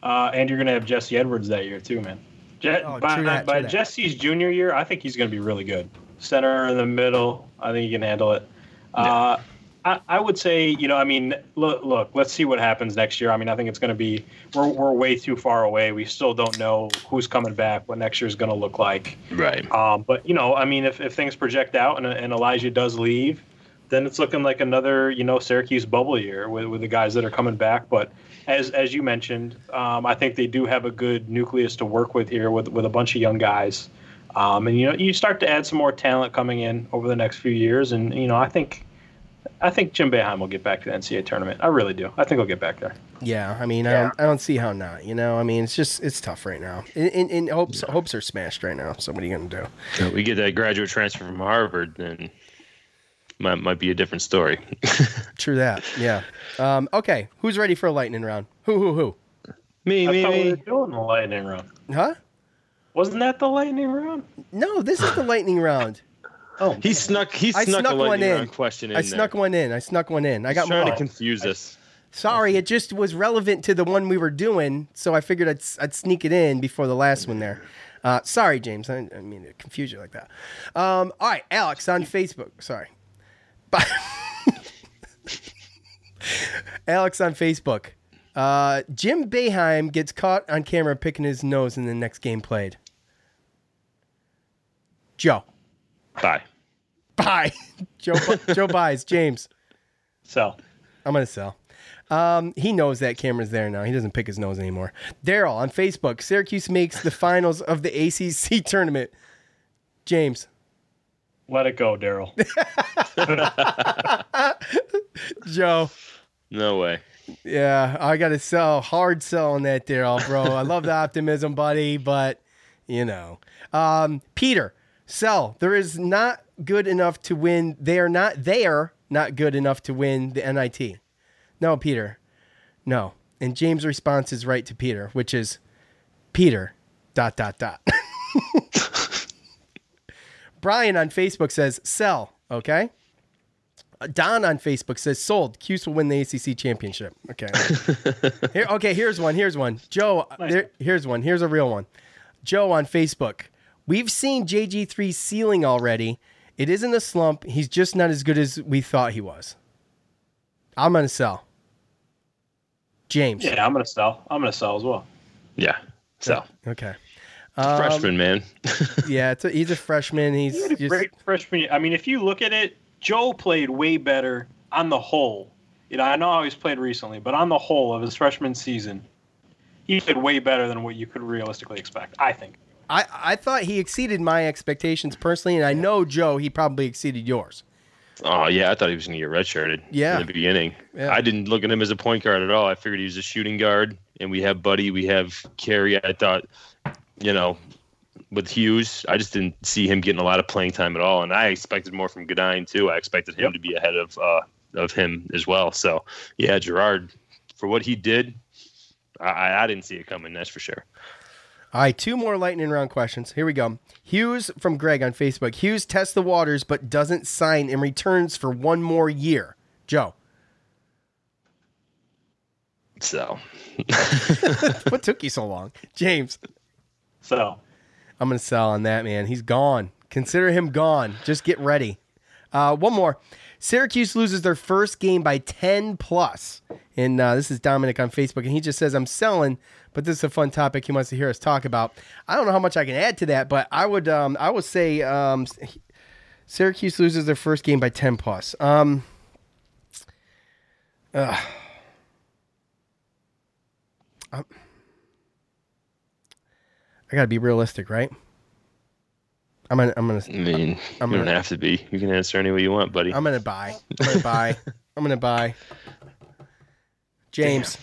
uh, and you're going to have Jesse Edwards that year too, man. Je- oh, by that, by Jesse's junior year, I think he's going to be really good. Center in the middle, I think he can handle it. Yeah. Uh, I, I would say, you know, I mean, look, look, let's see what happens next year. I mean, I think it's going to be we're we're way too far away. We still don't know who's coming back, what next year is going to look like. Right. Um, but, you know, I mean, if, if things project out and, and Elijah does leave, then it's looking like another, you know, Syracuse bubble year with, with the guys that are coming back. But as as you mentioned, um, I think they do have a good nucleus to work with here with, with a bunch of young guys. Um, and, you know, you start to add some more talent coming in over the next few years. And, you know, I think I think Jim Boeheim will get back to the N C double A tournament. I really do. I think he'll get back there. Yeah. I mean, yeah. I, don't, I don't see how not, you know, I mean, it's just it's tough right now. And, and, and hopes, yeah. hopes are smashed right now. So what are you going to do? So we get that graduate transfer from Harvard, then. Might, might be a different story. True that. Yeah. Um, okay. Who's ready for a lightning round? Who, who, who? Me, I me, me. We were doing the lightning round. Huh? Wasn't that the lightning round? No, this is the lightning round. Oh, he man. snuck. He snuck, snuck a lightning one in. round question in. I snuck there. one in. I snuck one in. I He's got trying more. to confuse I, us. Sorry, it just was relevant to the one we were doing, so I figured I'd I'd sneak it in before the last one there. Uh, sorry, James. I didn't mean to confuse you like that. Um, all right, Alex on Facebook. Sorry. Alex on Facebook. Uh, Jim Boeheim gets caught on camera picking his nose in the next game played. Joe. Bye. Bye. Joe Joe buys. James. Sell. I'm going to sell. Um, he knows that camera's there now. He doesn't pick his nose anymore. Daryl on Facebook. Syracuse makes the finals of the A C C tournament. James. Let it go, Daryl. Joe. No way. Yeah, I got to sell. Hard sell on that, Daryl, bro. I love the optimism, buddy, but, you know. Um, Peter, sell. There is not good enough to win. They are not there, not good enough to win the N I T. No, Peter. No. And James' response is right to Peter, which is Peter, dot, dot, dot. Brian on Facebook says, sell, okay? Don on Facebook says, sold. Cuse will win the A C C championship. Okay. Here, okay, here's one. Here's one. Joe, there, here's one. Here's a real one. Joe on Facebook. We've seen J G three ceiling already. It isn't a slump. He's just not as good as we thought he was. I'm going to sell. James. Yeah, I'm going to sell. I'm going to sell as well. Yeah, sell. Okay. Um, freshman, man. yeah, it's a, he's a freshman. He's, he's a just... great freshman. I mean, if you look at it, Joe played way better on the whole. You know, I know how he's played recently, but on the whole of his freshman season, he played way better than what you could realistically expect, I think. I, I thought he exceeded my expectations personally, and I know, Joe, he probably exceeded yours. Oh, yeah, I thought he was going to get redshirted yeah. in the beginning. Yeah. I didn't look at him as a point guard at all. I figured he was a shooting guard, and we have Buddy, we have Carey. I thought... You know, with Hughes, I just didn't see him getting a lot of playing time at all, and I expected more from Godine too. I expected him yep. to be ahead of uh, of him as well. So, yeah, Gerard, for what he did, I, I didn't see it coming, that's for sure. All right, two more lightning round questions. Here we go. Hughes from Greg on Facebook. Hughes tests the waters but doesn't sign and returns for one more year. Joe. So. What took you so long? James. So. I'm going to sell on that, man. He's gone. Consider him gone. Just get ready. Uh, one more. Syracuse loses their first game by ten plus. And uh, this is Dominic on Facebook, and he just says, I'm selling, but this is a fun topic he wants to hear us talk about. I don't know how much I can add to that, but I would um, I would say um, Syracuse loses their first game by ten plus. Um, uh, I got to be realistic, right? I'm gonna. I'm gonna. I mean, I'm you gonna, don't have to be. You can answer any way you want, buddy. I'm gonna buy. I'm gonna buy. I'm gonna buy. James.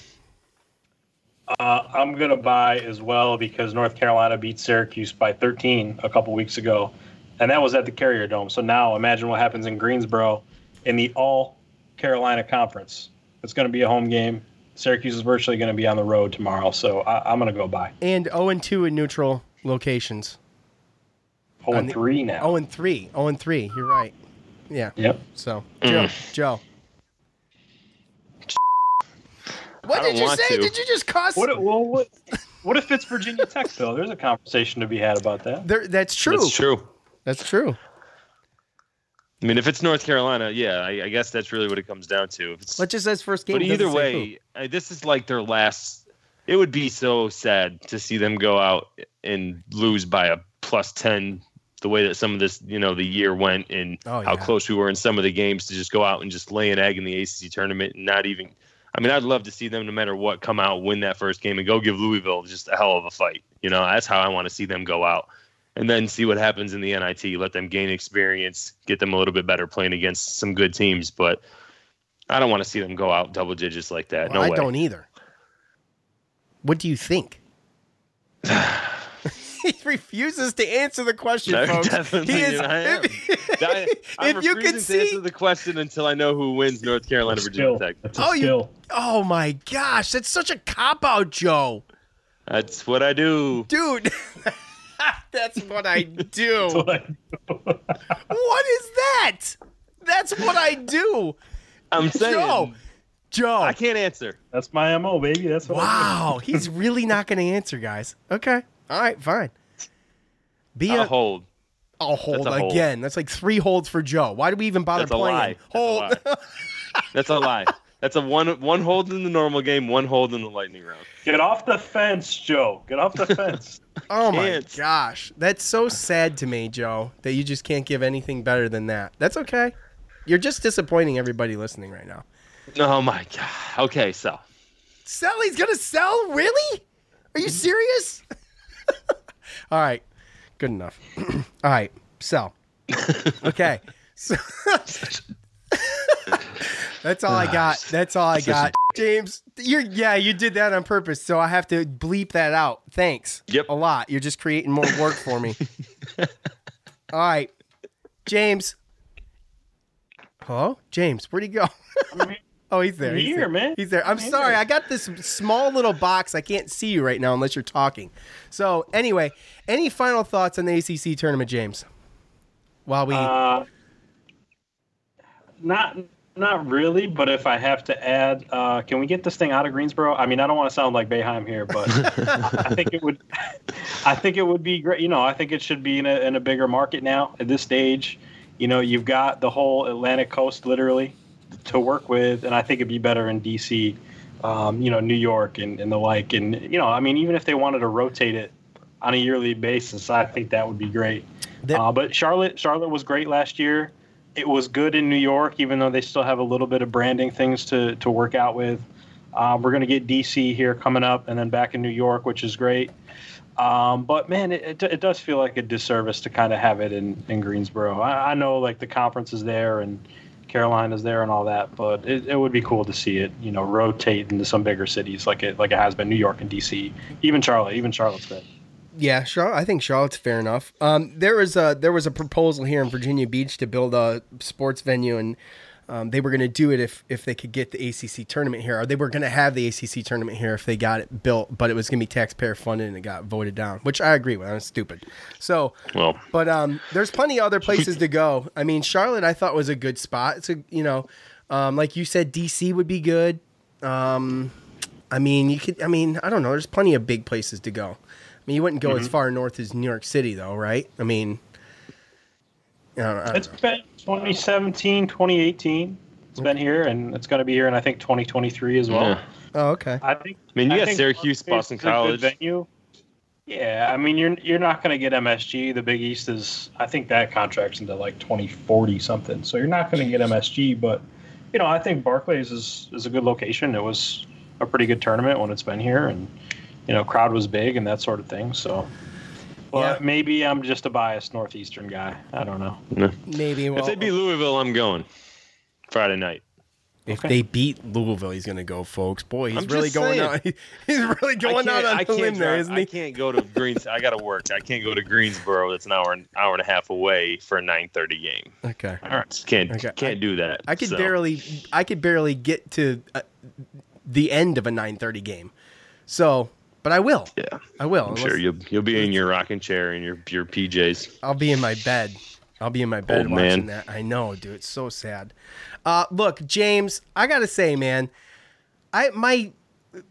Uh, I'm gonna buy as well because North Carolina beat Syracuse by thirteen a couple weeks ago, and that was at the Carrier Dome. So now imagine what happens in Greensboro, in the All Carolina Conference. It's gonna be a home game. Syracuse is virtually gonna be on the road tomorrow, so I, I'm gonna go buy. And zero and two in neutral locations. oh and three now. oh and three. oh and three. You're right. Yeah. Yep. So, Joe. Mm. Joe. What did you say? To. Did you just cuss? What, well, what, what if it's Virginia Tech, though? There's a conversation to be had about that. There, that's true. That's true. That's true. I mean, if it's North Carolina, yeah, I, I guess that's really what it comes down to. If it's, Let's just say it's first game. But either way, I, this is like their last. It would be so sad to see them go out and lose by a plus ten. The way that some of this, you know, the year went and oh, yeah. how close we were in some of the games to just go out and just lay an egg in the A C C tournament and not even. I mean, I'd love to see them, no matter what, come out, win that first game and go give Louisville just a hell of a fight. You know, that's how I want to see them go out and then see what happens in the N I T. Let them gain experience, get them a little bit better playing against some good teams. But I don't want to see them go out double digits like that. Well, no I way. I don't either. What do you think? He refuses to answer the question, no, folks. Definitely, he is, I am. If, I'm if you can see, to answer the question until I know who wins North Carolina Virginia Tech. Oh, you, oh my gosh, that's such a cop out, Joe. That's what I do, dude. That's what I do. What, I do. What is that? That's what I do. I'm saying, Joe. Joe. I can't answer. That's my M O, baby. That's what wow. I do. He's really not going to answer, guys. Okay. All right, fine. Be I'll a hold. I'll hold That's again. Hold. That's like three holds for Joe. Why do we even bother That's playing? A lie. Hold. That's a lie. That's a lie. That's a one one hold in the normal game, one hold in the lightning round. Get off the fence, Joe. Get off the fence. Oh my gosh. That's so sad to me, Joe, that you just can't give anything better than that. That's okay. You're just disappointing everybody listening right now. Oh my god. Okay, sell. Sell? He's gonna sell? Really? Are you serious? All right, good enough. All right, sell. Okay, so that's all I got. That's all I got. James, you're yeah, you did that on purpose, so I have to bleep that out. Thanks. Yep. A lot. You're just creating more work for me. All right, James. Hello, James. Where'd he go? Oh, he's there. He's here, there. man. He's there. I'm here. Sorry. I got this small little box. I can't see you right now unless you're talking. So, anyway, any final thoughts on the A C C tournament, James? While we uh, not not really, but if I have to add, uh, can we get this thing out of Greensboro? I mean, I don't want to sound like Boeheim here, but I think it would. I think it would be great. You know, I think it should be in a, in a bigger market now at this stage. You know, you've got the whole Atlantic coast, literally, to work with, and I think it'd be better in D C, um, you know, New York and, and the like. And, you know, I mean, even if they wanted to rotate it on a yearly basis, I think that would be great. That, uh, but Charlotte Charlotte was great last year. It was good in New York, even though they still have a little bit of branding things to, to work out with. Uh, we're going to get D C here coming up and then back in New York, which is great. Um, but, man, it, it it does feel like a disservice to kind of have it in, in Greensboro. I, I know, like, the conference is there and Carolina's there and all that, but it, it would be cool to see it, you know, rotate into some bigger cities like it like it has been New York and D C, even Charlotte, even Charlotte's been. Yeah, Charlotte, I think Charlotte's fair enough. Um, there was a there was a proposal here in Virginia Beach to build a sports venue, and Um, they were going to do it if if they could get the A C C tournament here, or they were going to have the A C C tournament here if they got it built, but it was going to be taxpayer funded and it got voted down, which I agree with. I'm stupid. So, well, but um, there's plenty of other places to go. I mean, Charlotte, I thought was a good spot. It's a, you know, um, like you said, D C would be good. Um, I mean, you could. I mean, I don't know. There's plenty of big places to go. I mean, you wouldn't go mm-hmm. as far north as New York City, though, right? I mean. I don't, I don't it's know. been twenty seventeen, twenty eighteen. It's been here, and it's going to be here in, I think, twenty twenty-three as well. Yeah. Oh, okay. I think. I mean, you I got Syracuse, Boston College. Venue. Yeah, I mean, you're you're not going to get M S G. The Big East is, I think, that contract's into like twenty forty something. So you're not going to get M S G, but you know, I think Barclays is is a good location. It was a pretty good tournament when it's been here, and you know, crowd was big and that sort of thing. So. Well, yeah. Maybe I'm just a biased Northeastern guy. I don't know. No. Maybe. Well, if they beat Louisville, I'm going Friday night. If okay. they beat Louisville, he's going to go, folks. Boy, he's I'm really going out. He's really going out on I the limb there, isn't he? I can't go to Greens. I got to work. I can't go to Greensboro. That's an hour, an hour and a half away for a nine thirty game. Okay. All right. Can't okay. can't I, do that. I could so. barely. I could barely get to uh, the end of a nine thirty game. So. But I will. Yeah, I will. I'm sure you'll you'll be in your rocking chair and your your P Js. I'll be in my bed. I'll be in my bed Old watching man. that. I know, dude. It's so sad. Uh, look, James, I gotta say, man, I my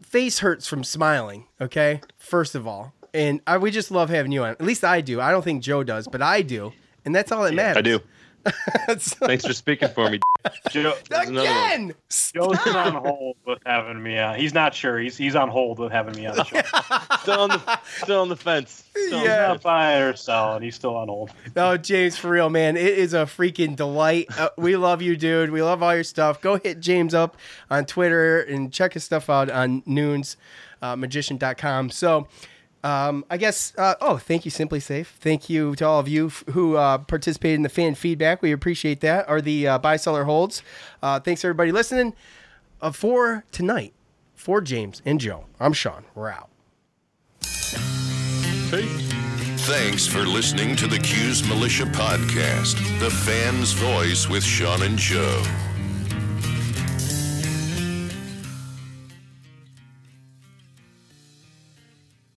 face hurts from smiling. Okay, first of all, and I, we just love having you on. At least I do. I don't think Joe does, but I do, and that's all that matters. I do. So, thanks for speaking for me. Joe, again, Joe's on hold with having me on. He's not sure. He's he's on hold with having me on the show. Still on the still on the fence. Still yeah, fire solid. He's still on hold. No, James, for real, man. It is a freaking delight. Uh, we love you, dude. We love all your stuff. Go hit James up on Twitter and check his stuff out on nunes magician dot com. Uh, so. Um, I guess, uh, oh, thank you, SimpliSafe. Thank you to all of you f- who uh, participated in the fan feedback. We appreciate that. Or the uh, buy, seller holds. Uh, thanks, everybody, listening. Uh, for tonight, for James and Joe, I'm Sean. We're out. Peace. Thanks for listening to the Cuse Militia podcast, The Fan's Voice with Sean and Joe.